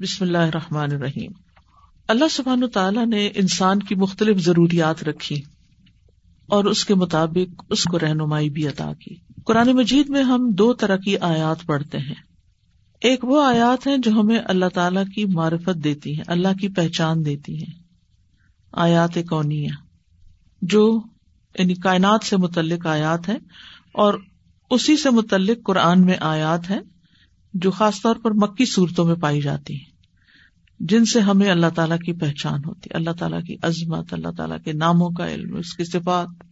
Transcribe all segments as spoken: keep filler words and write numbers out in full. بسم اللہ الرحمن الرحیم۔ اللہ سبحانہ وتعالیٰ نے انسان کی مختلف ضروریات رکھی اور اس کے مطابق اس کو رہنمائی بھی عطا کی۔ قرآن مجید میں ہم دو طرح کی آیات پڑھتے ہیں، ایک وہ آیات ہیں جو ہمیں اللہ تعالیٰ کی معرفت دیتی ہیں، اللہ کی پہچان دیتی ہیں، آیات کونیہ جو یعنی کائنات سے متعلق آیات ہیں، اور اسی سے متعلق قرآن میں آیات ہیں جو خاص طور پر مکی صورتوں میں پائی جاتی ہیں، جن سے ہمیں اللہ تعالیٰ کی پہچان ہوتی ہے، اللہ تعالیٰ کی عظمت، اللہ تعالیٰ کے ناموں کا علم، اس کی صفات،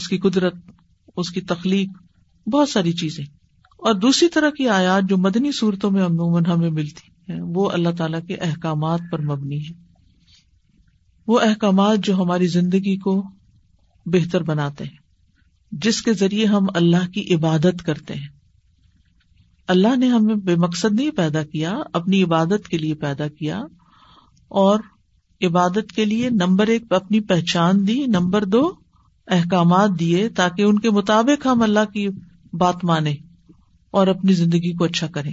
اس کی قدرت، اس کی تخلیق، بہت ساری چیزیں۔ اور دوسری طرح کی آیات جو مدنی صورتوں میں عموماً ہمیں ملتی ہیں وہ اللہ تعالیٰ کے احکامات پر مبنی ہیں، وہ احکامات جو ہماری زندگی کو بہتر بناتے ہیں، جس کے ذریعے ہم اللہ کی عبادت کرتے ہیں۔ اللہ نے ہمیں بے مقصد نہیں پیدا کیا، اپنی عبادت کے لیے پیدا کیا، اور عبادت کے لیے نمبر ایک اپنی پہچان دی، نمبر دو احکامات دیے تاکہ ان کے مطابق ہم اللہ کی بات مانیں اور اپنی زندگی کو اچھا کریں۔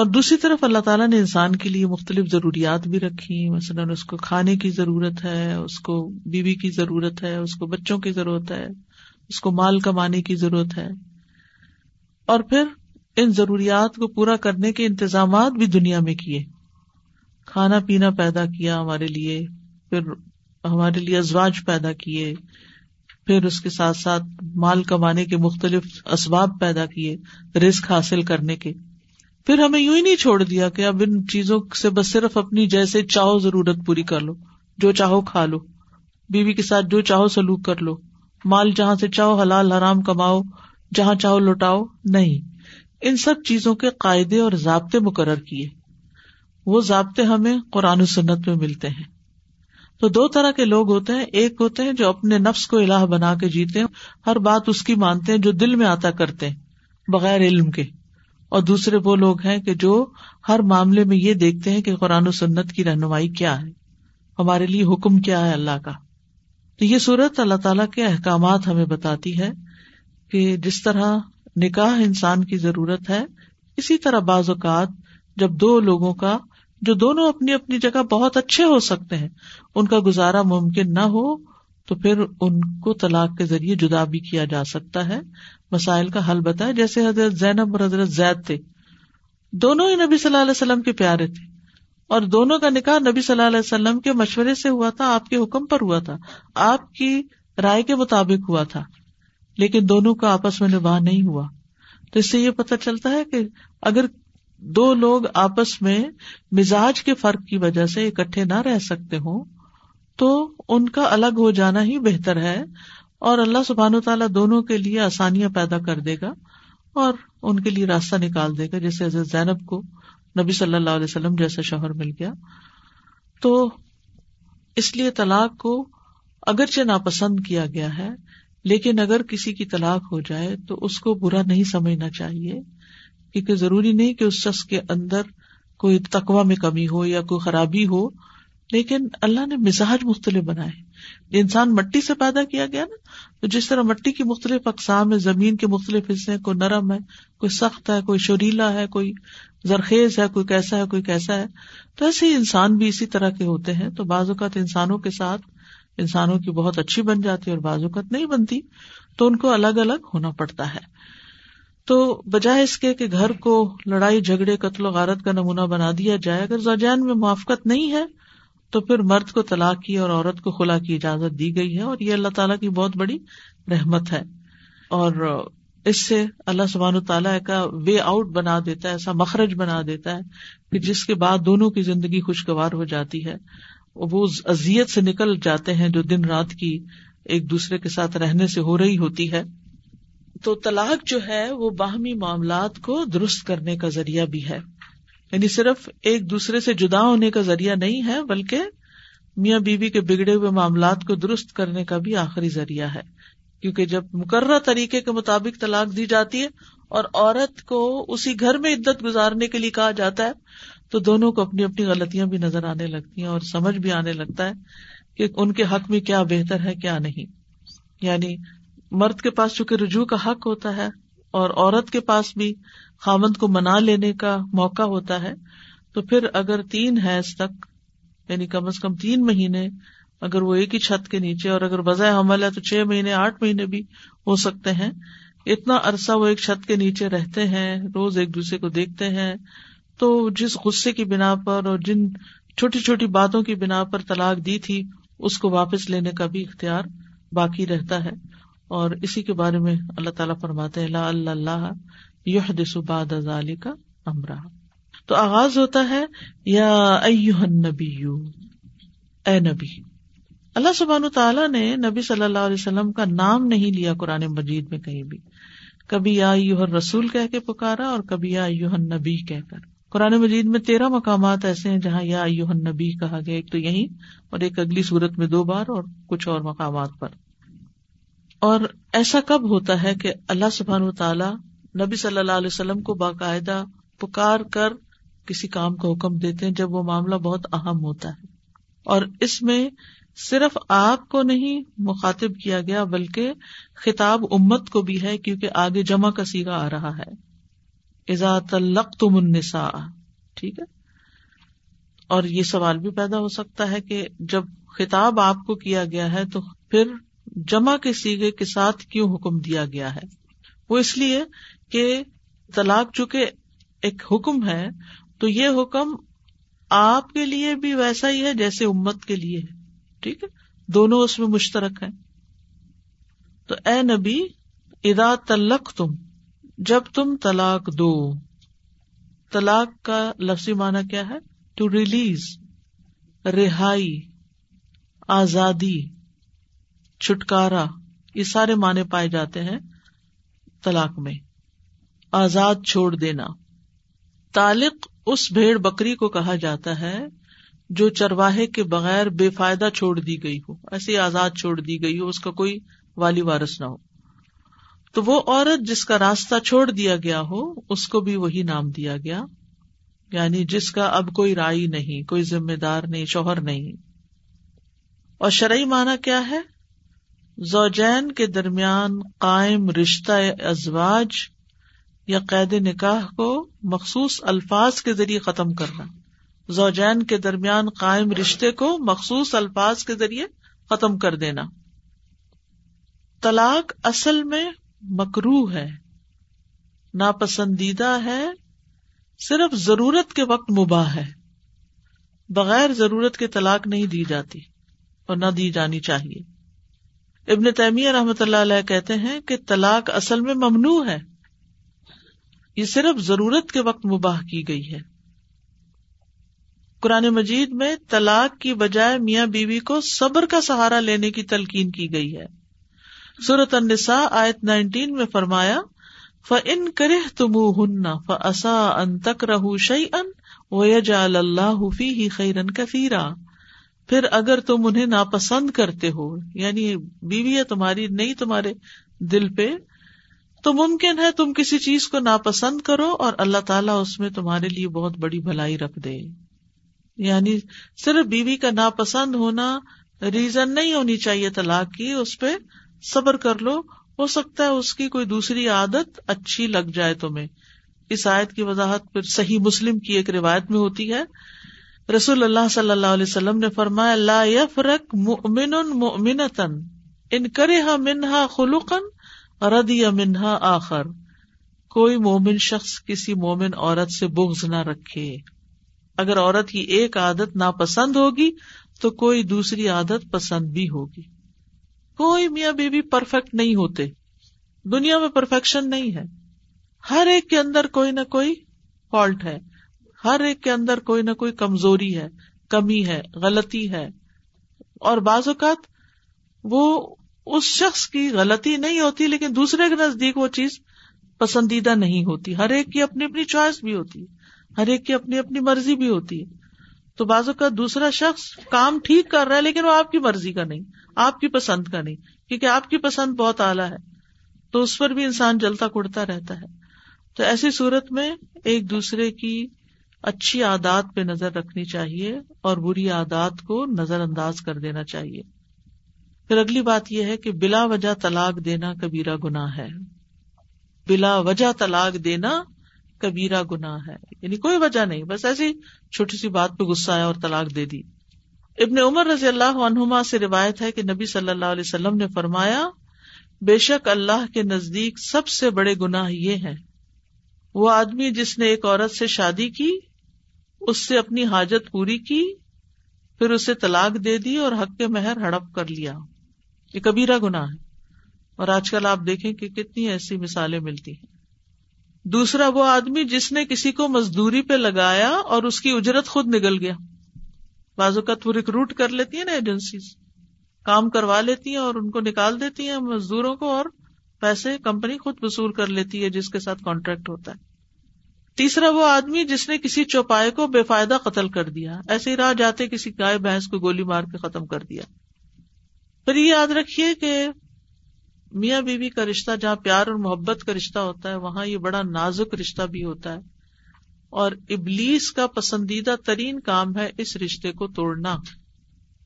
اور دوسری طرف اللہ تعالیٰ نے انسان کے لیے مختلف ضروریات بھی رکھی، مثلاً اس کو کھانے کی ضرورت ہے، اس کو بیوی کی ضرورت ہے، اس کو بچوں کی ضرورت ہے، اس کو مال کمانے کی ضرورت ہے، اور پھر ان ضروریات کو پورا کرنے کے انتظامات بھی دنیا میں کیے، کھانا پینا پیدا کیا ہمارے لیے، پھر ہمارے لیے ازواج پیدا کیے، پھر اس کے ساتھ ساتھ مال کمانے کے مختلف اسباب پیدا کیے رزق حاصل کرنے کے۔ پھر ہمیں یوں ہی نہیں چھوڑ دیا کہ اب ان چیزوں سے بس صرف اپنی جیسے چاہو ضرورت پوری کر لو، جو چاہو کھا لو، بیوی کے ساتھ جو چاہو سلوک کر لو، مال جہاں سے چاہو حلال حرام کماؤ، جہاں چاہو لوٹاؤ، نہیں، ان سب چیزوں کے قاعدے اور ضابطے مقرر کیے۔ وہ ضابطے ہمیں قرآن و سنت میں ملتے ہیں۔ تو دو طرح کے لوگ ہوتے ہیں، ایک ہوتے ہیں جو اپنے نفس کو الہ بنا کے جیتے ہیں، ہر بات اس کی مانتے ہیں جو دل میں آتا کرتے ہیں بغیر علم کے، اور دوسرے وہ لوگ ہیں کہ جو ہر معاملے میں یہ دیکھتے ہیں کہ قرآن و سنت کی رہنمائی کیا ہے، ہمارے لیے حکم کیا ہے اللہ کا۔ تو یہ صورت اللہ تعالیٰ کے احکامات ہمیں بتاتی ہے کہ جس طرح نکاح انسان کی ضرورت ہے، اسی طرح بعض اوقات جب دو لوگوں کا جو دونوں اپنی اپنی جگہ بہت اچھے ہو سکتے ہیں ان کا گزارا ممکن نہ ہو تو پھر ان کو طلاق کے ذریعے جدا بھی کیا جا سکتا ہے، مسائل کا حل بتایا، جیسے حضرت زینب اور حضرت زید تھے، دونوں ہی نبی صلی اللہ علیہ وسلم کے پیارے تھے اور دونوں کا نکاح نبی صلی اللہ علیہ وسلم کے مشورے سے ہوا تھا، آپ کے حکم پر ہوا تھا، آپ کی رائے کے مطابق ہوا تھا، لیکن دونوں کا آپس میں نباہ نہیں ہوا۔ تو اس سے یہ پتہ چلتا ہے کہ اگر دو لوگ آپس میں مزاج کے فرق کی وجہ سے اکٹھے نہ رہ سکتے ہوں تو ان کا الگ ہو جانا ہی بہتر ہے، اور اللہ سبحانہ وتعالیٰ دونوں کے لیے آسانیاں پیدا کر دے گا اور ان کے لیے راستہ نکال دے گا، جیسے حضرت زینب کو نبی صلی اللہ علیہ وسلم جیسا شوہر مل گیا۔ تو اس لیے طلاق کو اگرچہ ناپسند کیا گیا ہے، لیکن اگر کسی کی طلاق ہو جائے تو اس کو برا نہیں سمجھنا چاہیے، کیونکہ ضروری نہیں کہ اس شخص کے اندر کوئی تقویٰ میں کمی ہو یا کوئی خرابی ہو، لیکن اللہ نے مزاج مختلف بنائے۔ انسان مٹی سے پیدا کیا گیا نا، تو جس طرح مٹی کی مختلف اقسام ہے، زمین کے مختلف حصے ہیں، کوئی نرم ہے، کوئی سخت ہے، کوئی شوریلا ہے، کوئی زرخیز ہے، کوئی کیسا ہے، کوئی کیسا ہے، تو ایسے ہی انسان بھی اسی طرح کے ہوتے ہیں۔ تو بعض اوقات انسانوں کے ساتھ انسانوں کی بہت اچھی بن جاتی ہے اور بعض اوقات نہیں بنتی، تو ان کو الگ الگ ہونا پڑتا ہے۔ تو بجائے اس کے کہ گھر کو لڑائی جھگڑے قتل و غارت کا نمونہ بنا دیا جائے، اگر زوجین میں موافقت نہیں ہے تو پھر مرد کو طلاق کی اور عورت کو خلا کی اجازت دی گئی ہے، اور یہ اللہ تعالیٰ کی بہت بڑی رحمت ہے، اور اس سے اللہ سبحانہ تعالیٰ کا وے آؤٹ بنا دیتا ہے، ایسا مخرج بنا دیتا ہے کہ جس کے بعد دونوں کی زندگی خوشگوار ہو جاتی ہے، وہ اذیت سے نکل جاتے ہیں جو دن رات کی ایک دوسرے کے ساتھ رہنے سے ہو رہی ہوتی ہے۔ تو طلاق جو ہے وہ باہمی معاملات کو درست کرنے کا ذریعہ بھی ہے، یعنی صرف ایک دوسرے سے جدا ہونے کا ذریعہ نہیں ہے، بلکہ میاں بیوی کے بگڑے ہوئے معاملات کو درست کرنے کا بھی آخری ذریعہ ہے، کیونکہ جب مقررہ طریقے کے مطابق طلاق دی جاتی ہے اور عورت کو اسی گھر میں عدت گزارنے کے لیے کہا جاتا ہے تو دونوں کو اپنی اپنی غلطیاں بھی نظر آنے لگتی ہیں اور سمجھ بھی آنے لگتا ہے کہ ان کے حق میں کیا بہتر ہے کیا نہیں۔ یعنی مرد کے پاس چونکہ رجوع کا حق ہوتا ہے اور عورت کے پاس بھی خاوند کو منا لینے کا موقع ہوتا ہے، تو پھر اگر تین حیض تک یعنی کم از کم تین مہینے اگر وہ ایک ہی چھت کے نیچے، اور اگر وضع حمل ہے تو چھ مہینے آٹھ مہینے بھی ہو سکتے ہیں، اتنا عرصہ وہ ایک چھت کے نیچے رہتے ہیں، روز ایک دوسرے کو دیکھتے ہیں، تو جس غصے کی بنا پر اور جن چھوٹی چھوٹی باتوں کی بنا پر طلاق دی تھی اس کو واپس لینے کا بھی اختیار باقی رہتا ہے. اور اسی کے بارے میں اللہ تعالیٰ فرماتے ہیں لا اللہ یحدث بعد ذالک امرا. تو آغاز ہوتا ہے یا ایھا النبی، اے نبی. اللہ سبحانہ تعالیٰ نے نبی صلی اللہ علیہ وسلم کا نام نہیں لیا قرآن مجید میں کہیں بھی، کبھی یا ایھا الرسول کہہ کے پکارا اور کبھی یا ایھا النبی کہہ کر. قرآن مجید میں تیرہ مقامات ایسے ہیں جہاں یا ایھا النبی کہا گیا، ایک تو یہیں اور ایک اگلی سورت میں دو بار اور کچھ اور مقامات پر. اور ایسا کب ہوتا ہے کہ اللہ سبحانہ وتعالی نبی صلی اللہ علیہ وسلم کو باقاعدہ پکار کر کسی کام کا حکم دیتے ہیں جب وہ معاملہ بہت اہم ہوتا ہے. اور اس میں صرف آپ کو نہیں مخاطب کیا گیا بلکہ خطاب امت کو بھی ہے، کیونکہ آگے جمع کا صیغہ آ رہا ہے اذا طلقتم النساء. ٹھیک ہے، اور یہ سوال بھی پیدا ہو سکتا ہے کہ جب خطاب آپ کو کیا گیا ہے تو پھر جمع کے صیغے کے ساتھ کیوں حکم دیا گیا ہے؟ وہ اس لیے کہ طلاق چونکہ ایک حکم ہے تو یہ حکم آپ کے لیے بھی ویسا ہی ہے جیسے امت کے لیے ہے. ٹھیک ہے، دونوں اس میں مشترک ہیں. تو اے نبی اذا طلقتم، جب تم طلاق دو. طلاق کا لفظی معنی کیا ہے؟ ٹو ریلیز، رہائی، آزادی، چھٹکارا، یہ سارے معنی پائے جاتے ہیں طلاق میں. آزاد چھوڑ دینا. طالق اس بھیڑ بکری کو کہا جاتا ہے جو چرواہے کے بغیر بے فائدہ چھوڑ دی گئی ہو، ایسی آزاد چھوڑ دی گئی ہو، اس کا کوئی والی وارث نہ ہو. تو وہ عورت جس کا راستہ چھوڑ دیا گیا ہو اس کو بھی وہی نام دیا گیا، یعنی جس کا اب کوئی رائی نہیں، کوئی ذمہ دار نہیں، شوہر نہیں. اور شرعی معنی کیا ہے؟ زوجین کے درمیان قائم رشتہ ازواج یا قید نکاح کو مخصوص الفاظ کے ذریعے ختم کرنا. زوجین کے درمیان قائم رشتے کو مخصوص الفاظ کے ذریعے ختم کر دینا. طلاق اصل میں مکروہ ہے، ناپسندیدہ ہے، صرف ضرورت کے وقت مباح ہے. بغیر ضرورت کے طلاق نہیں دی جاتی اور نہ دی جانی چاہیے. ابن تیمیہ رحمۃ اللہ علیہ کہتے ہیں کہ طلاق اصل میں ممنوع ہے، یہ صرف ضرورت کے وقت مباح کی گئی ہے. قرآن مجید میں طلاق کی بجائے میاں بیوی کو صبر کا سہارا لینے کی تلقین کی گئی ہے. سورۃ النساء آیت نائنٹین میں فرمایا فَإِن كَرِهْتُمُوهُنَّ فَعَسَىٰ أَن تَكْرَهُوا شَيْئًا وَيَجْعَلَ اللَّهُ فِيهِ خَيْرًا كَثِيرًا، پھر اگر تم انہیں ناپسند کرتے ہو، یعنی بیوی ہے تمہاری، نہیں تمہارے دل پہ، تو ممکن ہے تم کسی چیز کو ناپسند کرو اور اللہ تعالیٰ اس میں تمہارے لیے بہت بڑی بھلائی رکھ دے. یعنی صرف بیوی کا ناپسند ہونا ریزن نہیں ہونی چاہیے طلاق کی، اس پہ صبر کر لو، ہو سکتا ہے اس کی کوئی دوسری عادت اچھی لگ جائے تمہیں. اس آیت کی وضاحت پھر صحیح مسلم کی ایک روایت میں ہوتی ہے. رسول اللہ صلی اللہ علیہ وسلم نے فرمایا لا یفرق مؤمن مؤمنة ان کرہ منہا خلقا رضی منہا آخر، کوئی مومن شخص کسی مومن عورت سے بغض نہ رکھے. اگر عورت کی ایک عادت ناپسند ہوگی تو کوئی دوسری عادت پسند بھی ہوگی. کوئی میاں بیوی پرفیکٹ نہیں ہوتے، دنیا میں پرفیکشن نہیں ہے، ہر ایک کے اندر کوئی نہ کوئی فالٹ ہے، ہر ایک کے اندر کوئی نہ کوئی کمزوری ہے، کمی ہے، غلطی ہے. اور بعض اوقات وہ اس شخص کی غلطی نہیں ہوتی لیکن دوسرے کے نزدیک وہ چیز پسندیدہ نہیں ہوتی. ہر ایک کی اپنی اپنی چوائس بھی ہوتی، ہر ایک کی اپنی اپنی مرضی بھی ہوتی. تو بعض اوقات دوسرا شخص کام ٹھیک کر رہا ہے لیکن وہ آپ کی مرضی کا نہیں، آپ کی پسند کا نہیں، کیونکہ آپ کی پسند بہت اعلیٰ ہے، تو اس پر بھی انسان جلتا کڑتا رہتا ہے. تو ایسی صورت میں ایک دوسرے کی اچھی عادات پہ نظر رکھنی چاہیے اور بری عادات کو نظر انداز کر دینا چاہیے. پھر اگلی بات یہ ہے کہ بلا وجہ طلاق دینا کبیرہ گناہ ہے. بلا وجہ طلاق دینا کبیرہ گناہ ہے، یعنی کوئی وجہ نہیں، بس ایسی چھوٹی سی بات پہ غصہ آیا اور طلاق دے دی۔ ابن عمر رضی اللہ عنہما سے روایت ہے کہ نبی صلی اللہ علیہ وسلم نے فرمایا، بے شک اللہ کے نزدیک سب سے بڑے گناہ یہ ہیں، وہ آدمی جس نے ایک عورت سے شادی کی، اس سے اپنی حاجت پوری کی، پھر اسے طلاق دے دی اور حق کے مہر ہڑپ کر لیا۔ یہ کبیرہ گناہ ہے، اور آج کل آپ دیکھیں کہ کتنی ایسی مثالیں ملتی ہیں۔ دوسرا، وہ آدمی جس نے کسی کو مزدوری پہ لگایا اور اس کی اجرت خود نگل گیا۔ بعض اوقات وہ ریکروٹ کر لیتی ہیں نا ایجنسیز، کام کروا لیتی ہیں اور ان کو نکال دیتی ہیں مزدوروں کو، اور پیسے کمپنی خود وصول کر لیتی ہے جس کے ساتھ کانٹریکٹ ہوتا ہے۔ تیسرا، وہ آدمی جس نے کسی چوپائے کو بے فائدہ قتل کر دیا، ایسے ہی راہ جاتے کسی گائے بھینس کو گولی مار کے ختم کر دیا۔ پھر یہ یاد رکھیے کہ میاں بیوی کا رشتہ جہاں پیار اور محبت کا رشتہ ہوتا ہے، وہاں یہ بڑا نازک رشتہ بھی ہوتا ہے، اور ابلیس کا پسندیدہ ترین کام ہے اس رشتے کو توڑنا۔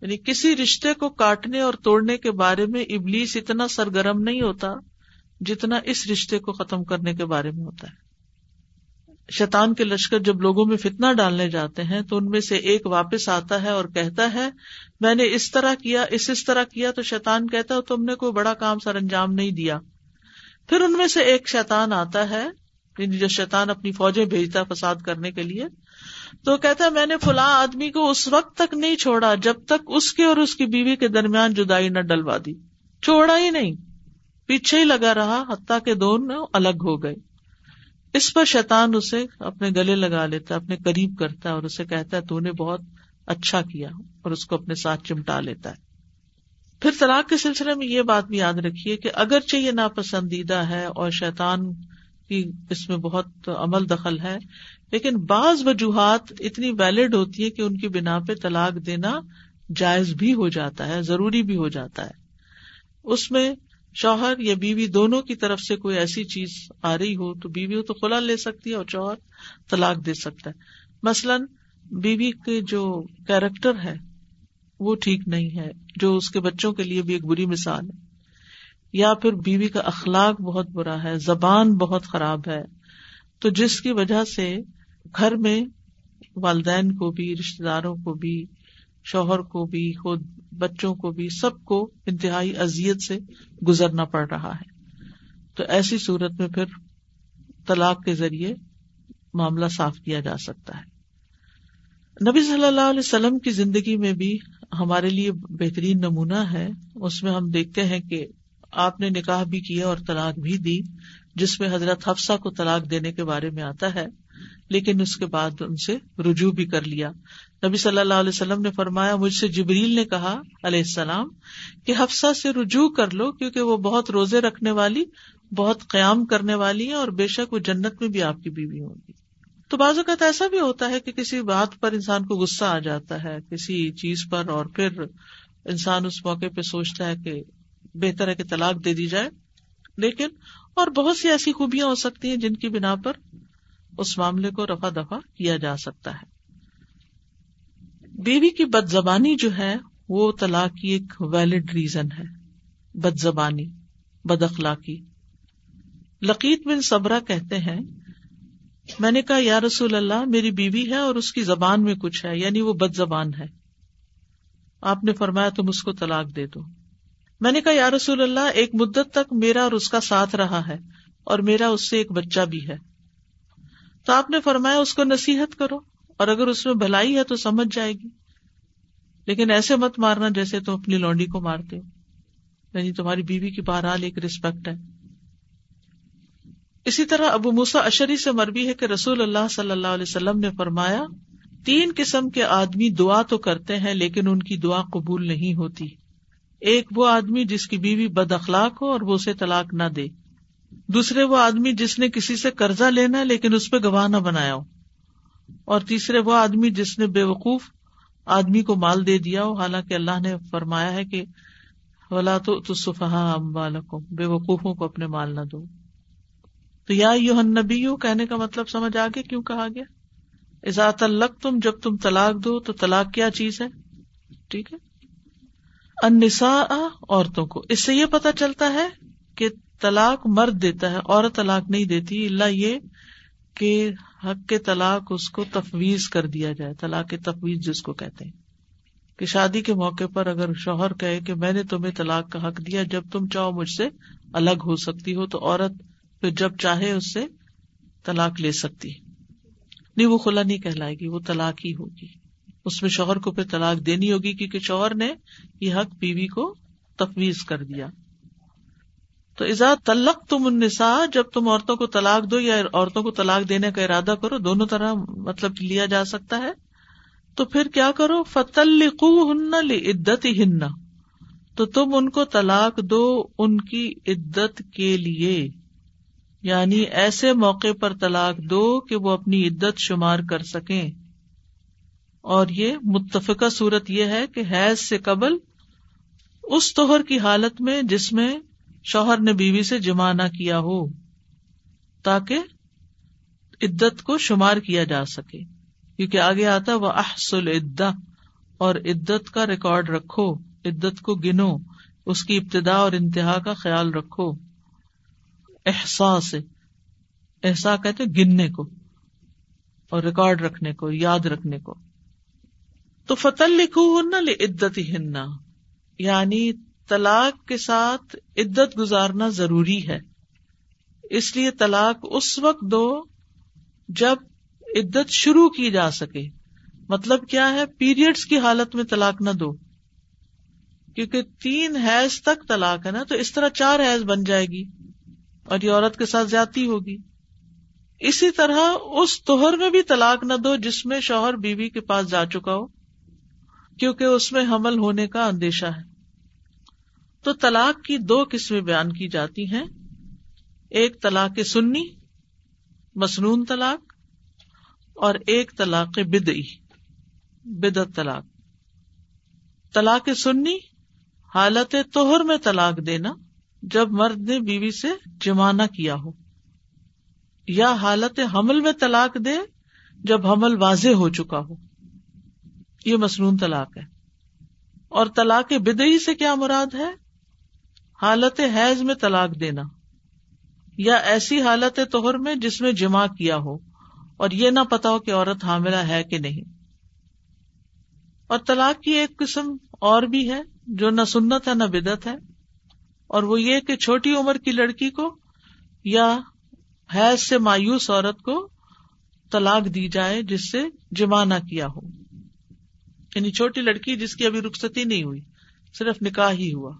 یعنی کسی رشتے کو کاٹنے اور توڑنے کے بارے میں ابلیس اتنا سرگرم نہیں ہوتا جتنا اس رشتے کو ختم کرنے کے بارے میں ہوتا ہے۔ شیطان کے لشکر جب لوگوں میں فتنہ ڈالنے جاتے ہیں تو ان میں سے ایک واپس آتا ہے اور کہتا ہے، میں نے اس طرح کیا، اس اس طرح کیا، تو شیطان کہتا ہے تم نے کوئی بڑا کام سر انجام نہیں دیا۔ پھر ان میں سے ایک شیطان آتا ہے، جو شیطان اپنی فوجیں بھیجتا فساد کرنے کے لیے، تو کہتا ہے میں نے فلاں آدمی کو اس وقت تک نہیں چھوڑا جب تک اس کے اور اس کی بیوی کے درمیان جدائی نہ ڈلوا دی، چھوڑا ہی نہیں، پیچھے ہی لگا رہا حتیٰ کہ دونوں الگ ہو گئے۔ اس پر شیطان اسے اپنے گلے لگا لیتا ہے، اپنے قریب کرتا ہے اور اسے کہتا ہے تو نے بہت اچھا کیا، اور اس کو اپنے ساتھ چمٹا لیتا ہے۔ پھر طلاق کے سلسلے میں یہ بات بھی یاد رکھیے کہ اگرچہ یہ ناپسندیدہ ہے اور شیطان کی اس میں بہت عمل دخل ہے، لیکن بعض وجوہات اتنی ویلڈ ہوتی ہے کہ ان کی بنا پہ طلاق دینا جائز بھی ہو جاتا ہے، ضروری بھی ہو جاتا ہے۔ اس میں شوہر یا بیوی دونوں کی طرف سے کوئی ایسی چیز آ رہی ہو تو بیوی تو خلع لے سکتی ہے اور شوہر طلاق دے سکتا ہے۔ مثلاً بیوی کے جو کیریکٹر ہے وہ ٹھیک نہیں ہے، جو اس کے بچوں کے لیے بھی ایک بری مثال ہے، یا پھر بیوی کا اخلاق بہت برا ہے، زبان بہت خراب ہے، تو جس کی وجہ سے گھر میں والدین کو بھی، رشتہ داروں کو بھی، شوہر کو بھی، خود بچوں کو بھی، سب کو انتہائی اذیت سے گزرنا پڑ رہا ہے۔ تو ایسی صورت میں پھر طلاق کے ذریعے معاملہ صاف کیا جا سکتا ہے۔ نبی صلی اللہ علیہ وسلم کی زندگی میں بھی ہمارے لیے بہترین نمونہ ہے، اس میں ہم دیکھتے ہیں کہ آپ نے نکاح بھی کیا اور طلاق بھی دی، جس میں حضرت حفصہ کو طلاق دینے کے بارے میں آتا ہے، لیکن اس کے بعد ان سے رجوع بھی کر لیا۔ نبی صلی اللہ علیہ وسلم نے فرمایا، مجھ سے جبریل نے کہا علیہ السلام کہ حفصہ سے رجوع کر لو، کیونکہ وہ بہت روزے رکھنے والی، بہت قیام کرنے والی ہے، اور بے شک وہ جنت میں بھی آپ کی بیوی ہوں گی۔ تو بعض اوقات ایسا بھی ہوتا ہے کہ کسی بات پر انسان کو غصہ آ جاتا ہے، کسی چیز پر، اور پھر انسان اس موقع پہ سوچتا ہے کہ بہتر ہے کہ طلاق دے دی جائے، لیکن اور بہت سی ایسی خوبیاں ہو سکتی ہیں جن کی بنا پر اس معاملے کو رفع دفع کیا جا سکتا ہے۔ بیوی کی بد زبانی جو ہے وہ طلاق کی ایک ویلڈ ریزن ہے، بد زبانی، بد اخلاقی۔ لقیت بن صبرہ کہتے ہیں، میں نے کہا یا رسول اللہ، میری بیوی ہے اور اس کی زبان میں کچھ ہے، یعنی وہ بد زبان ہے۔ آپ نے فرمایا تم اس کو طلاق دے دو۔ میں نے کہا یا رسول اللہ، ایک مدت تک میرا اور اس کا ساتھ رہا ہے اور میرا اس سے ایک بچہ بھی ہے۔ تو آپ نے فرمایا اس کو نصیحت کرو، اور اگر اس میں بھلائی ہے تو سمجھ جائے گی، لیکن ایسے مت مارنا جیسے تم اپنی لونڈی کو مارتے ہو، یعنی تمہاری بیوی کی بہرحال ایک رسپیکٹ ہے۔ اسی طرح ابو موسیٰ اشعری سے مروی ہے کہ رسول اللہ صلی اللہ علیہ وسلم نے فرمایا، تین قسم کے آدمی دعا تو کرتے ہیں لیکن ان کی دعا قبول نہیں ہوتی۔ ایک وہ آدمی جس کی بیوی بد اخلاق ہو اور وہ اسے طلاق نہ دے۔ دوسرے وہ آدمی جس نے کسی سے قرضہ لینا لیکن اس پہ گواہ نہ بنایا ہو۔ اور تیسرے وہ آدمی جس نے بے وقوف آدمی کو مال دے دیا ہو، حالانکہ اللہ نے فرمایا ہے کہ وَلَا تُؤْتُوا السُّفَهَاءَ أَمْوَالَكُمْ، بے وقوفوں کو اپنے مال نہ دو۔ تو یا ایھا النبی کہنے کا مطلب سمجھ آ گیا کیوں کہا گیا؟ اِذَا طَلَّقْتُمْ، جب تم طلاق دو تو طلاق کیا چیز ہے، ٹھیک ہے؟ النساء، عورتوں کو۔ اس سے یہ پتہ چلتا ہے کہ طلاق مرد دیتا ہے، عورت طلاق نہیں دیتی، اللہ یہ کہ حق کے طلاق اس کو تفویض کر دیا جائے، طلاق تفویض جس کو کہتے ہیں، کہ شادی کے موقع پر اگر شوہر کہے کہ میں نے تمہیں طلاق کا حق دیا، جب تم چاہو مجھ سے الگ ہو سکتی ہو، تو عورت پھر جب چاہے اس سے طلاق لے سکتی ہے. نہیں، وہ خلا نہیں کہلائے گی، وہ طلاق ہی ہوگی. اس میں شوہر کو پھر طلاق دینی ہوگی کیونکہ شوہر نے یہ حق بیوی کو تفویض کر دیا. تو اذا طلقتم النساء، جب تم عورتوں کو طلاق دو یا عورتوں کو طلاق دینے کا ارادہ کرو، دونوں طرح مطلب لیا جا سکتا ہے، تو پھر کیا کرو؟ فَطَلِّقُوهُنَّ لِعِدَّتِهِنَّ، تو تم ان کو طلاق دو ان کی عدت کے لیے، یعنی ایسے موقع پر طلاق دو کہ وہ اپنی عدت شمار کر سکیں. اور یہ متفقہ صورت یہ ہے کہ حیض سے قبل اس طہر کی حالت میں جس میں شوہر نے بیوی سے جمع نہ کیا ہو، تاکہ عدت کو شمار کیا جا سکے، کیونکہ آگے آتا وَأَحْصُ الْعِدَّةِ، اور عدت کا ریکارڈ رکھو، عدت کو گنو، اس کی ابتدا اور انتہا کا خیال رکھو. احصاء سے، احصاء کہتے ہیں گننے کو اور ریکارڈ رکھنے کو، یاد رکھنے کو. تو فَطَلِّقُوهُنَّ لِعِدَّتِهِنَّ، یعنی طلاق کے ساتھ عدت گزارنا ضروری ہے، اس لیے طلاق اس وقت دو جب عدت شروع کی جا سکے. مطلب کیا ہے؟ پیریڈز کی حالت میں طلاق نہ دو، کیونکہ تین حیض تک طلاق ہے نا، تو اس طرح چار حیض بن جائے گی اور یہ عورت کے ساتھ زیادتی ہوگی. اسی طرح اس طہر میں بھی طلاق نہ دو جس میں شوہر بیوی کے پاس جا چکا ہو، کیونکہ اس میں حمل ہونے کا اندیشہ ہے. تو طلاق کی دو قسمیں بیان کی جاتی ہیں، ایک طلاق سنی مسنون طلاق، اور ایک طلاق بدعی بدعت طلاق. طلاق سنی حالت طہر میں طلاق دینا جب مرد نے بیوی سے جمع نہ کیا ہو، یا حالت حمل میں طلاق دے جب حمل واضح ہو چکا ہو، یہ مسنون طلاق ہے. اور طلاق بدعی سے کیا مراد ہے؟ حالت حیض میں طلاق دینا، یا ایسی حالت طہر میں جس میں جمع کیا ہو اور یہ نہ پتا ہو کہ عورت حاملہ ہے کہ نہیں. اور طلاق کی ایک قسم اور بھی ہے جو نہ سنت ہے نہ بدعت ہے، اور وہ یہ کہ چھوٹی عمر کی لڑکی کو یا حیض سے مایوس عورت کو طلاق دی جائے جس سے جمع نہ کیا ہو، یعنی چھوٹی لڑکی جس کی ابھی رخصتی نہیں ہوئی، صرف نکاح ہی ہوا.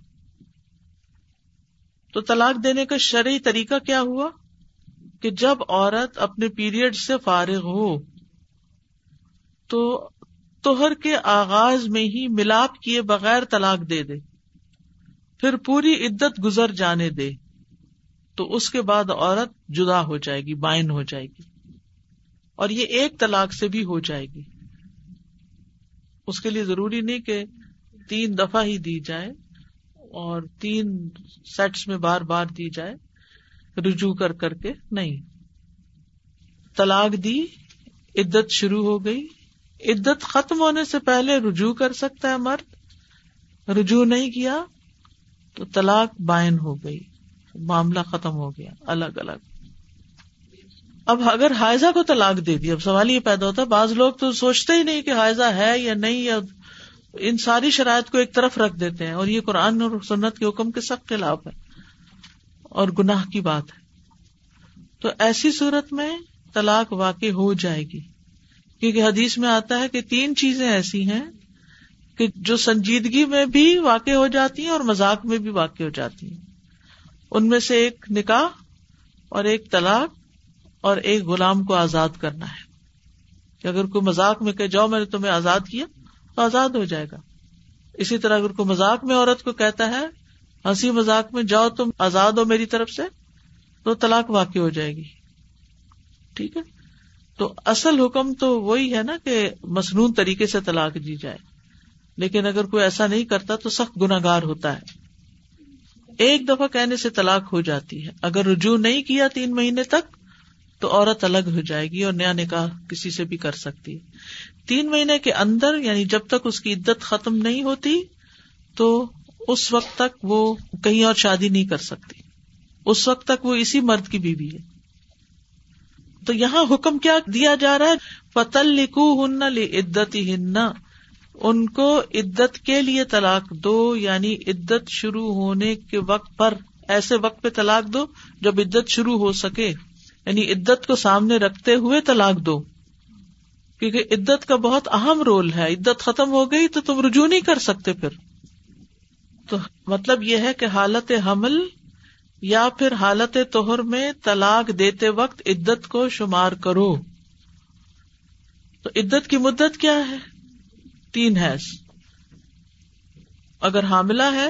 تو طلاق دینے کا شرعی طریقہ کیا ہوا؟ کہ جب عورت اپنے پیریڈ سے فارغ ہو، تو طہر کے آغاز میں ہی ملاپ کیے بغیر طلاق دے دے، پھر پوری عدت گزر جانے دے، تو اس کے بعد عورت جدا ہو جائے گی، بائن ہو جائے گی، اور یہ ایک طلاق سے بھی ہو جائے گی. اس کے لیے ضروری نہیں کہ تین دفعہ ہی دی جائے اور تین سیٹس میں بار بار دی جائے، رجوع کر کر کے نہیں. طلاق دی، عدت شروع ہو گئی، عدت ختم ہونے سے پہلے رجوع کر سکتا ہے مرد، رجوع نہیں کیا تو طلاق بائن ہو گئی، معاملہ ختم ہو گیا. الگ الگ. اب اگر حائضہ کو طلاق دے دی، اب سوال یہ پیدا ہوتا ہے، بعض لوگ تو سوچتے ہی نہیں کہ حائضہ ہے یا نہیں، یا ان ساری شرائط کو ایک طرف رکھ دیتے ہیں، اور یہ قرآن اور سنت کے حکم کے سخت خلاف ہے اور گناہ کی بات ہے. تو ایسی صورت میں طلاق واقع ہو جائے گی، کیونکہ حدیث میں آتا ہے کہ تین چیزیں ایسی ہیں کہ جو سنجیدگی میں بھی واقع ہو جاتی ہیں اور مذاق میں بھی واقع ہو جاتی ہیں. ان میں سے ایک نکاح، اور ایک طلاق، اور ایک غلام کو آزاد کرنا ہے. کہ اگر کوئی مذاق میں کہے جاؤ میں نے تمہیں آزاد کیا، تو آزاد ہو جائے گا. اسی طرح اگر کوئی مذاق میں عورت کو کہتا ہے، ہنسی مذاق میں، جاؤ تم آزاد ہو میری طرف سے، تو طلاق واقع ہو جائے گی. ٹھیک ہے. تو اصل حکم تو وہی ہے نا کہ مسنون طریقے سے طلاق دی جائے، لیکن اگر کوئی ایسا نہیں کرتا تو سخت گناہگار ہوتا ہے. ایک دفعہ کہنے سے طلاق ہو جاتی ہے. اگر رجوع نہیں کیا تین مہینے تک، تو عورت الگ ہو جائے گی اور نیا نکاح کسی سے بھی کر سکتی ہے. تین مہینے کے اندر، یعنی جب تک اس کی عدت ختم نہیں ہوتی، تو اس وقت تک وہ کہیں اور شادی نہیں کر سکتی، اس وقت تک وہ اسی مرد کی بیوی ہے. تو یہاں حکم کیا دیا جا رہا ہے؟ فَطَلِّقُوهُنَّ لِعِدَّتِهِنَّ، ان کو عدت کے لیے طلاق دو، یعنی عدت شروع ہونے کے وقت پر، ایسے وقت پہ طلاق دو جب عدت شروع ہو سکے، یعنی عدت کو سامنے رکھتے ہوئے طلاق دو، کیونکہ عدت کا بہت اہم رول ہے. عدت ختم ہو گئی تو تم رجوع نہیں کر سکتے پھر. تو مطلب یہ ہے کہ حالت حمل یا پھر حالت طہر میں طلاق دیتے وقت عدت کو شمار کرو. تو عدت کی مدت کیا ہے؟ تین حیض. اگر حاملہ ہے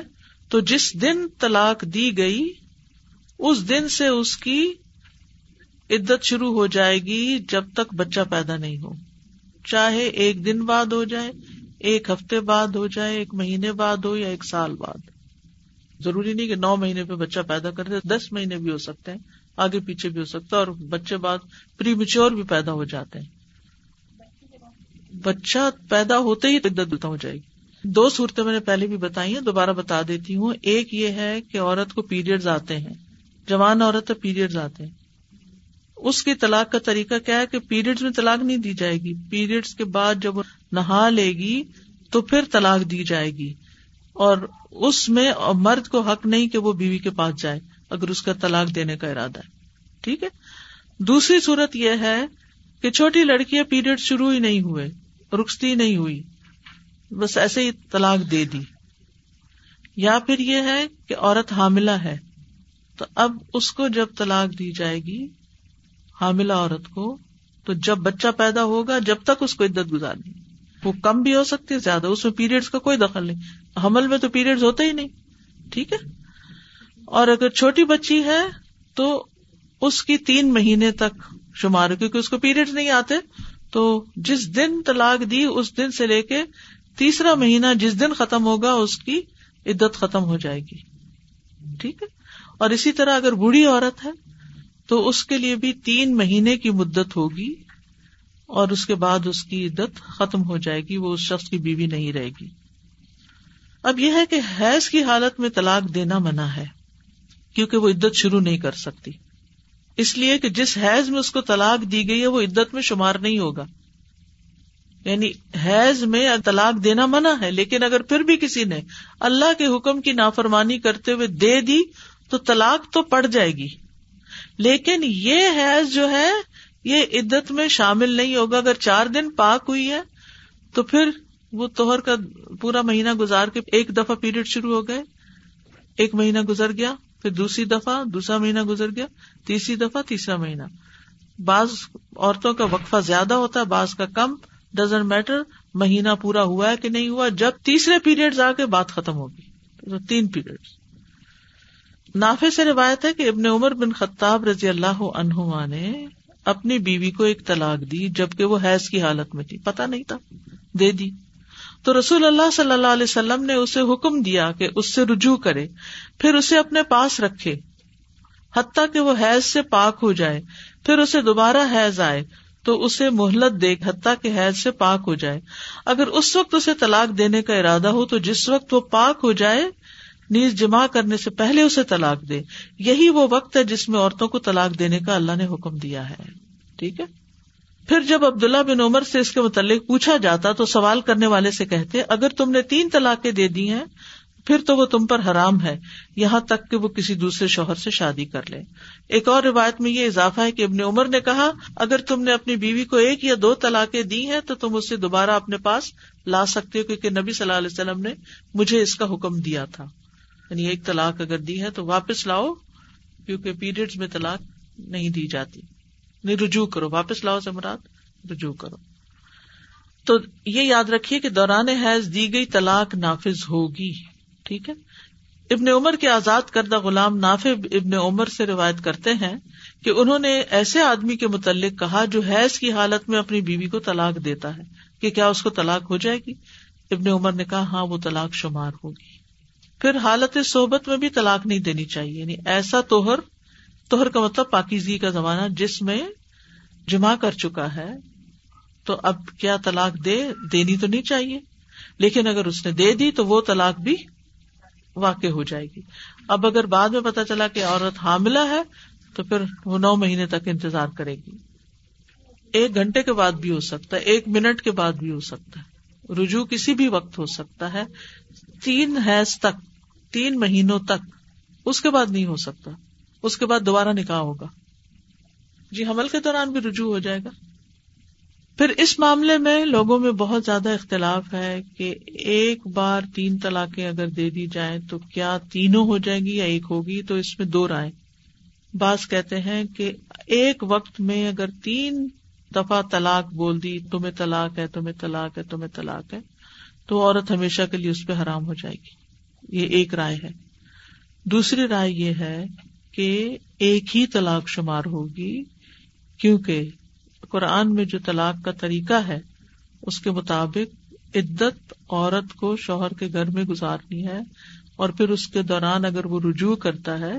تو جس دن طلاق دی گئی اس دن سے اس کی عدت شروع ہو جائے گی جب تک بچہ پیدا نہیں ہو، چاہے ایک دن بعد ہو جائے، ایک ہفتے بعد ہو جائے، ایک مہینے بعد ہو، یا ایک سال بعد. ضروری نہیں کہ نو مہینے پہ بچہ پیدا کر دے، دس مہینے بھی ہو سکتے ہیں، آگے پیچھے بھی ہو سکتا ہے، اور بچے بعد پری میچور بھی پیدا ہو جاتے ہیں. بچہ پیدا ہوتے ہی عدت ختم ہو جائے گی. دو صورتیں میں نے پہلے بھی بتائی ہیں، دوبارہ بتا دیتی ہوں. ایک یہ ہے کہ عورت کو پیریڈز آتے ہیں، جوان عورت کو پیریڈز آتے ہیں، اس کی طلاق کا طریقہ کیا ہے کہ پیریڈز میں طلاق نہیں دی جائے گی. پیریڈز کے بعد جب وہ نہا لے گی تو پھر طلاق دی جائے گی، اور اس میں مرد کو حق نہیں کہ وہ بیوی کے پاس جائے اگر اس کا طلاق دینے کا ارادہ ہے. ٹھیک ہے. دوسری صورت یہ ہے کہ چھوٹی لڑکیاں پیریڈ شروع ہی نہیں ہوئے، رخصتی نہیں ہوئی، بس ایسے ہی طلاق دے دی. یا پھر یہ ہے کہ عورت حاملہ ہے، تو اب اس کو جب طلاق دی جائے گی حاملہ عورت کو، تو جب بچہ پیدا ہوگا جب تک اس کو عدت گزارنی، وہ کم بھی ہو سکتی ہے زیادہ، اس میں پیریڈز کا کوئی دخل نہیں. حمل میں تو پیریڈز ہوتے ہی نہیں. ٹھیک ہے. اور اگر چھوٹی بچی ہے تو اس کی تین مہینے تک شمار، کیونکہ اس کو پیریڈز نہیں آتے، تو جس دن طلاق دی اس دن سے لے کے تیسرا مہینہ جس دن ختم ہوگا اس کی عدت ختم ہو جائے گی. ٹھیک ہے. اور اسی طرح اگر بوڑھی عورت ہے تو اس کے لیے بھی تین مہینے کی مدت ہوگی، اور اس کے بعد اس کی عدت ختم ہو جائے گی، وہ اس شخص کی بیوی نہیں رہے گی. اب یہ ہے کہ حیض کی حالت میں طلاق دینا منع ہے، کیونکہ وہ عدت شروع نہیں کر سکتی، اس لیے کہ جس حیض میں اس کو طلاق دی گئی ہے وہ عدت میں شمار نہیں ہوگا. یعنی حیض میں طلاق دینا منع ہے، لیکن اگر پھر بھی کسی نے اللہ کے حکم کی نافرمانی کرتے ہوئے دے دی تو طلاق تو پڑ جائے گی، لیکن یہ حیض جو ہے یہ عدت میں شامل نہیں ہوگا. اگر چار دن پاک ہوئی ہے تو پھر وہ طہر کا پورا مہینہ گزار کے ایک دفعہ پیریڈ شروع ہو گئے، ایک مہینہ گزر گیا، پھر دوسری دفعہ، دوسرا مہینہ گزر گیا، تیسری دفعہ، تیسرا مہینہ. بعض عورتوں کا وقفہ زیادہ ہوتا ہے، بعض کا کم، ڈزنٹ میٹر. مہینہ پورا ہوا ہے کہ نہیں ہوا، جب تیسرے پیریڈز آ کے بات ختم ہوگی. تو تین پیریڈز. نافع سے روایت ہے کہ ابن عمر بن خطاب رضی اللہ عنہما نے اپنی بیوی کو ایک طلاق دی جبکہ وہ حیض کی حالت میں تھی، پتہ نہیں تھا، دے دی. تو رسول اللہ صلی اللہ علیہ وسلم نے اسے حکم دیا کہ اس سے رجوع کرے، پھر اسے اپنے پاس رکھے حتیٰ کہ وہ حیض سے پاک ہو جائے، پھر اسے دوبارہ حیض آئے تو اسے مہلت دے حتیٰ کہ حیض سے پاک ہو جائے. اگر اس وقت اسے طلاق دینے کا ارادہ ہو تو جس وقت وہ پاک ہو جائے نیز جمع کرنے سے پہلے اسے طلاق دے. یہی وہ وقت ہے جس میں عورتوں کو طلاق دینے کا اللہ نے حکم دیا ہے. ٹھیک ہے. پھر جب عبداللہ بن عمر سے اس کے متعلق پوچھا جاتا تو سوال کرنے والے سے کہتے اگر تم نے تین طلاقیں دے دی ہیں پھر تو وہ تم پر حرام ہے، یہاں تک کہ وہ کسی دوسرے شوہر سے شادی کر لے. ایک اور روایت میں یہ اضافہ ہے کہ ابن عمر نے کہا اگر تم نے اپنی بیوی کو ایک یا دو طلاقیں دی ہیں تو تم اسے دوبارہ اپنے پاس لا سکتے ہو، کیونکہ نبی صلی اللہ علیہ وسلم نے مجھے اس کا حکم دیا تھا. یعنی ایک طلاق اگر دی ہے تو واپس لاؤ، کیونکہ پیریڈز میں طلاق نہیں دی جاتی. نہیں، رجوع کرو. واپس لاؤ سے مراد رجوع کرو. تو یہ یاد رکھیے کہ دوران حیض دی گئی طلاق نافذ ہوگی. ٹھیک ہے. ابن عمر کے آزاد کردہ غلام نافع ابن عمر سے روایت کرتے ہیں کہ انہوں نے ایسے آدمی کے متعلق کہا جو حیض کی حالت میں اپنی بیوی کو طلاق دیتا ہے کہ کیا اس کو طلاق ہو جائے گی؟ ابن عمر نے کہا ہاں، وہ طلاق شمار ہوگی. پھر حالت صحبت میں بھی طلاق نہیں دینی چاہیے. یعنی ایسا طہر، طہر کا مطلب پاکیزگی کا زمانہ، جس میں جمع کر چکا ہے، تو اب کیا طلاق دے دینی تو نہیں چاہیے، لیکن اگر اس نے دے دی تو وہ طلاق بھی واقع ہو جائے گی. اب اگر بعد میں پتہ چلا کہ عورت حاملہ ہے تو پھر وہ نو مہینے تک انتظار کرے گی. ایک گھنٹے کے بعد بھی ہو سکتا ہے، ایک منٹ کے بعد بھی ہو سکتا ہے، رجوع کسی بھی وقت ہو سکتا ہے، تین حیض تک، تین مہینوں تک، اس کے بعد نہیں ہو سکتا، اس کے بعد دوبارہ نکاح ہوگا۔ جی حمل کے دوران بھی رجوع ہو جائے گا۔ پھر اس معاملے میں لوگوں میں بہت زیادہ اختلاف ہے کہ ایک بار تین طلاقیں اگر دے دی جائیں تو کیا تینوں ہو جائیں گی یا ایک ہوگی؟ تو اس میں دو رائے، بعض کہتے ہیں کہ ایک وقت میں اگر تین دفعہ طلاق بول دی، تمہیں طلاق ہے، تمہیں طلاق ہے، تمہیں طلاق ہے، تو عورت ہمیشہ کے لیے اس پہ حرام ہو جائے گی، یہ ایک رائے ہے۔ دوسری رائے یہ ہے کہ ایک ہی طلاق شمار ہوگی، کیونکہ قرآن میں جو طلاق کا طریقہ ہے اس کے مطابق عدت عورت کو شوہر کے گھر میں گزارنی ہے، اور پھر اس کے دوران اگر وہ رجوع کرتا ہے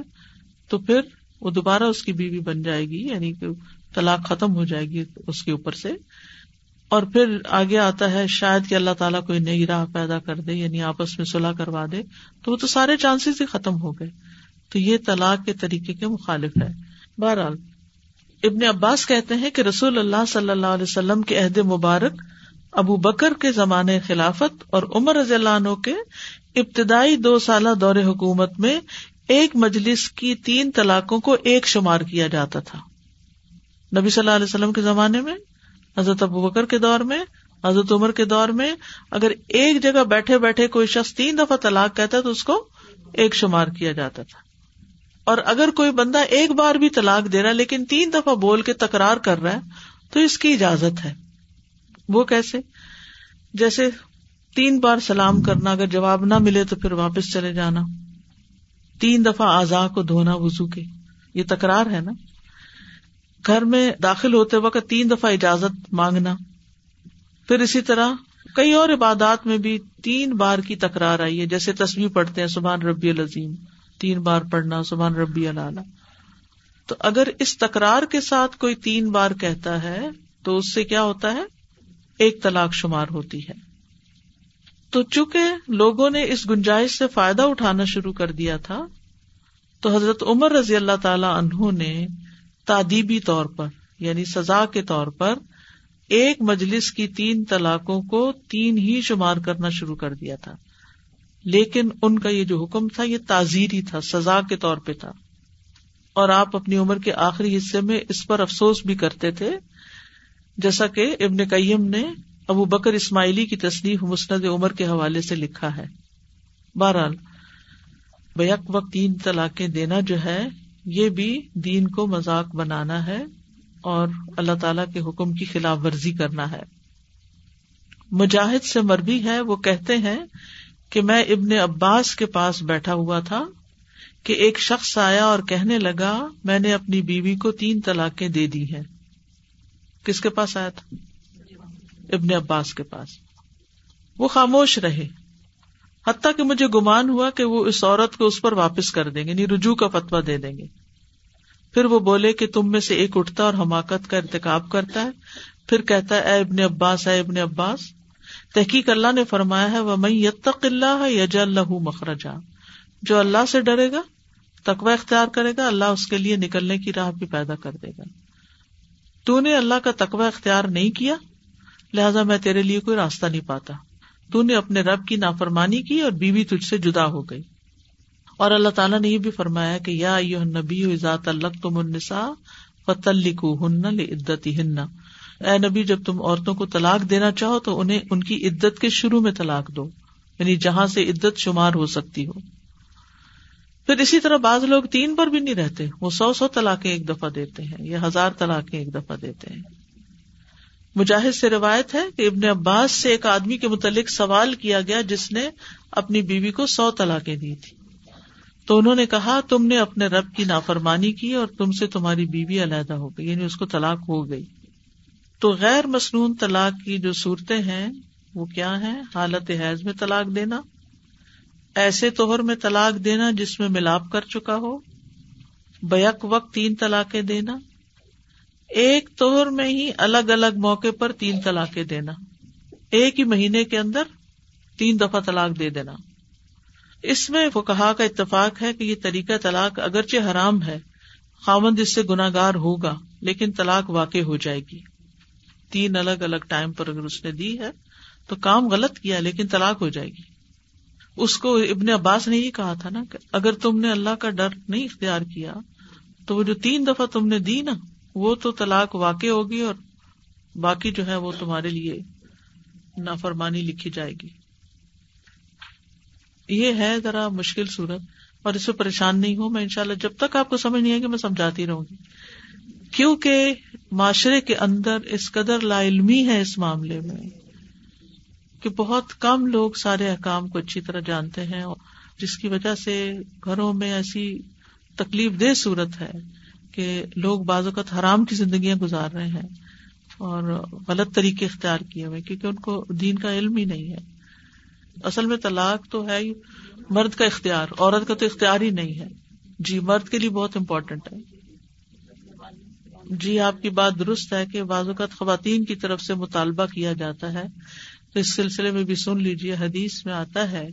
تو پھر وہ دوبارہ اس کی بیوی بن جائے گی، یعنی کہ طلاق ختم ہو جائے گی اس کے اوپر سے۔ اور پھر آگے آتا ہے شاید کہ اللہ تعالیٰ کوئی نئی راہ پیدا کر دے، یعنی آپس میں صلح کروا دے، تو وہ تو سارے چانسز ہی ختم ہو گئے۔ تو یہ طلاق کے طریقے کے مخالف ہے۔ بہرحال ابن عباس کہتے ہیں کہ رسول اللہ صلی اللہ علیہ وسلم کے عہد مبارک ابو بکر کے زمانے خلافت اور عمر رضی اللہ عنہ کے ابتدائی دو سالہ دور حکومت میں ایک مجلس کی تین طلاقوں کو ایک شمار کیا جاتا تھا۔ نبی صلی اللہ علیہ وسلم کے زمانے میں، حضرت ابو بکر کے دور میں، حضرت عمر کے دور میں، اگر ایک جگہ بیٹھے بیٹھے کوئی شخص تین دفعہ طلاق کہتا تو اس کو ایک شمار کیا جاتا تھا۔ اور اگر کوئی بندہ ایک بار بھی طلاق دے رہا ہے لیکن تین دفعہ بول کے تکرار کر رہا ہے تو اس کی اجازت ہے۔ وہ کیسے؟ جیسے تین بار سلام کرنا، اگر جواب نہ ملے تو پھر واپس چلے جانا، تین دفعہ اعضاء کو دھونا وضو کے، یہ تکرار ہے نا۔ گھر میں داخل ہوتے وقت تین دفعہ اجازت مانگنا۔ پھر اسی طرح کئی اور عبادات میں بھی تین بار کی تکرار آئی ہے، جیسے تسبیح پڑھتے ہیں سبحان ربی العظیم، تین بار پڑھنا سبحان ربی الاعلیٰ۔ تو اگر اس تکرار کے ساتھ کوئی تین بار کہتا ہے تو اس سے کیا ہوتا ہے؟ ایک طلاق شمار ہوتی ہے۔ تو چونکہ لوگوں نے اس گنجائش سے فائدہ اٹھانا شروع کر دیا تھا تو حضرت عمر رضی اللہ تعالی عنہ نے تادیبی طور پر، یعنی سزا کے طور پر، ایک مجلس کی تین طلاقوں کو تین ہی شمار کرنا شروع کر دیا تھا، لیکن ان کا یہ جو حکم تھا یہ تعزیری تھا، سزا کے طور پہ تھا۔ اور آپ اپنی عمر کے آخری حصے میں اس پر افسوس بھی کرتے تھے، جیسا کہ ابن قیم نے ابو بکر اسماعیلی کی تصنیف مسند عمر کے حوالے سے لکھا ہے۔ بہرحال بیک وقت تین طلاقیں دینا جو ہے یہ بھی دین کو مذاق بنانا ہے اور اللہ تعالی کے حکم کی خلاف ورزی کرنا ہے۔ مجاہد سے مروی ہے، وہ کہتے ہیں کہ میں ابن عباس کے پاس بیٹھا ہوا تھا کہ ایک شخص آیا اور کہنے لگا میں نے اپنی بیوی کو تین طلاقیں دے دی ہیں۔ کس کے پاس آیا تھا؟ ابن عباس کے پاس۔ وہ خاموش رہے حتیٰ کہ مجھے گمان ہوا کہ وہ اس عورت کو اس پر واپس کر دیں گے، یعنی رجوع کا فتویٰ دے دیں گے۔ پھر وہ بولے کہ تم میں سے ایک اٹھتا اور حماقت کا ارتکاب کرتا ہے، پھر کہتا ہے اے ابن عباس، اے ابن عباس، تحقیق اللہ نے فرمایا ہے وَمَن يَتَّقِ اللَّهَ يَجْعَلْ لَهُ مَخْرَجًا، جو اللہ سے ڈرے گا، تقوی اختیار کرے گا، اللہ اس کے لیے نکلنے کی راہ بھی پیدا کر دے گا۔ تو نے اللہ کا تقوی اختیار نہیں کیا، لہذا میں تیرے لیے کوئی راستہ نہیں پاتا۔ تو نے اپنے رب کی نافرمانی کی اور بیوی تجھ سے جدا ہو گئی۔ اور اللہ تعالیٰ نے یہ بھی فرمایا کہ یا ایھا النبی اذا طلقتم النساء فطلقوهن لعدتهن، اے نبی جب تم عورتوں کو طلاق دینا چاہو تو انہیں ان کی عدت کے شروع میں طلاق دو، یعنی جہاں سے عدت شمار ہو سکتی ہو۔ پھر اسی طرح بعض لوگ تین پر بھی نہیں رہتے، وہ سو سو طلاقیں ایک دفعہ دیتے ہیں یا ہزار طلاقیں ایک دفعہ دیتے ہیں۔ مجاہد سے روایت ہے کہ ابن عباس سے ایک آدمی کے متعلق سوال کیا گیا جس نے اپنی بیوی کو سو طلاقیں دی تھی، تو انہوں نے کہا تم نے اپنے رب کی نافرمانی کی اور تم سے تمہاری بیوی علیحدہ ہو گئی، یعنی اس کو طلاق ہو گئی۔ تو غیر مسنون طلاق کی جو صورتیں ہیں وہ کیا ہیں؟ حالت حیض میں طلاق دینا، ایسے طہر میں طلاق دینا جس میں ملاپ کر چکا ہو، بیک وقت تین طلاقیں دینا، ایک طہر میں ہی الگ الگ موقع پر تین طلاقیں دینا، ایک ہی مہینے کے اندر تین دفعہ طلاق دے دینا۔ اس میں فقہا کا اتفاق ہے کہ یہ طریقہ طلاق اگرچہ حرام ہے، خاوند اس سے گناہگار ہوگا لیکن طلاق واقع ہو جائے گی۔ تین الگ الگ ٹائم پر اگر اس نے دی ہے تو کام غلط کیا لیکن طلاق ہو جائے گی. اس کو ابن عباس نے یہ کہا تھا نا کہ اگر تم نے اللہ کا ڈر نہیں اختیار کیا تو وہ جو تین دفعہ تم نے دی نا وہ تو طلاق واقع ہوگی اور باقی جو ہے وہ تمہارے لیے نافرمانی لکھی جائے گی. یہ ہے ذرا مشکل صورت اور اس سے پریشان نہیں ہوں میں انشاءاللہ. جب تک آپ کو سمجھ نہیں آئے گی میں سمجھاتی رہوں گی کیونکہ معاشرے کے اندر اس قدر لا علمی ہے اس معاملے میں کہ بہت کم لوگ سارے احکام کو اچھی طرح جانتے ہیں جس کی وجہ سے گھروں میں ایسی تکلیف دہ صورت ہے کہ لوگ بعض اوقات حرام کی زندگیاں گزار رہے ہیں اور غلط طریقے اختیار کیے ہوئے کیونکہ ان کو دین کا علم ہی نہیں ہے. اصل میں طلاق تو ہے مرد کا اختیار, عورت کا تو اختیار ہی نہیں ہے. جی مرد کے لیے بہت امپورٹنٹ ہے. جی آپ کی بات درست ہے کہ بعض اوقات خواتین کی طرف سے مطالبہ کیا جاتا ہے تو اس سلسلے میں بھی سن لیجئے. حدیث میں آتا ہے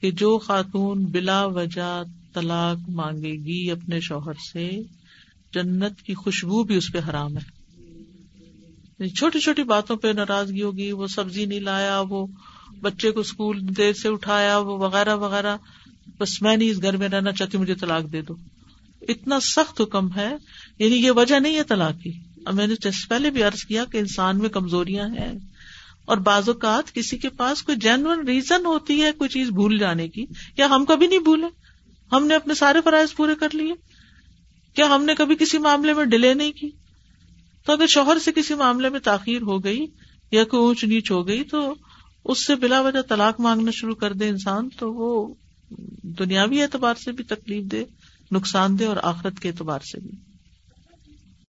کہ جو خاتون بلا وجہ طلاق مانگے گی اپنے شوہر سے جنت کی خوشبو بھی اس پہ حرام ہے. چھوٹی چھوٹی باتوں پہ ناراضگی ہوگی, وہ سبزی نہیں لایا, وہ بچے کو اسکول دیر سے اٹھایا, وہ وغیرہ وغیرہ, بس میں نہیں اس گھر میں رہنا چاہتی, مجھے طلاق دے دو. اتنا سخت حکم ہے, یعنی یہ وجہ نہیں ہے طلاق کی. اور میں نے پہلے بھی عرض کیا کہ انسان میں کمزوریاں ہیں اور بعض اوقات کسی کے پاس کوئی جینوئن ریزن ہوتی ہے کوئی چیز بھول جانے کی. یا ہم کبھی نہیں بھولے, ہم نے اپنے سارے فرائض پورے کر لیے, کیا ہم نے کبھی کسی معاملے میں ڈیلے نہیں کی. تو اگر شوہر سے کسی معاملے میں تاخیر ہو گئی یا کوئی اونچ نیچ ہو گئی تو اس سے بلا وجہ طلاق مانگنا شروع کر دے انسان تو وہ دنیاوی اعتبار سے بھی تکلیف دے, نقصان دے, اور آخرت کے اعتبار سے بھی.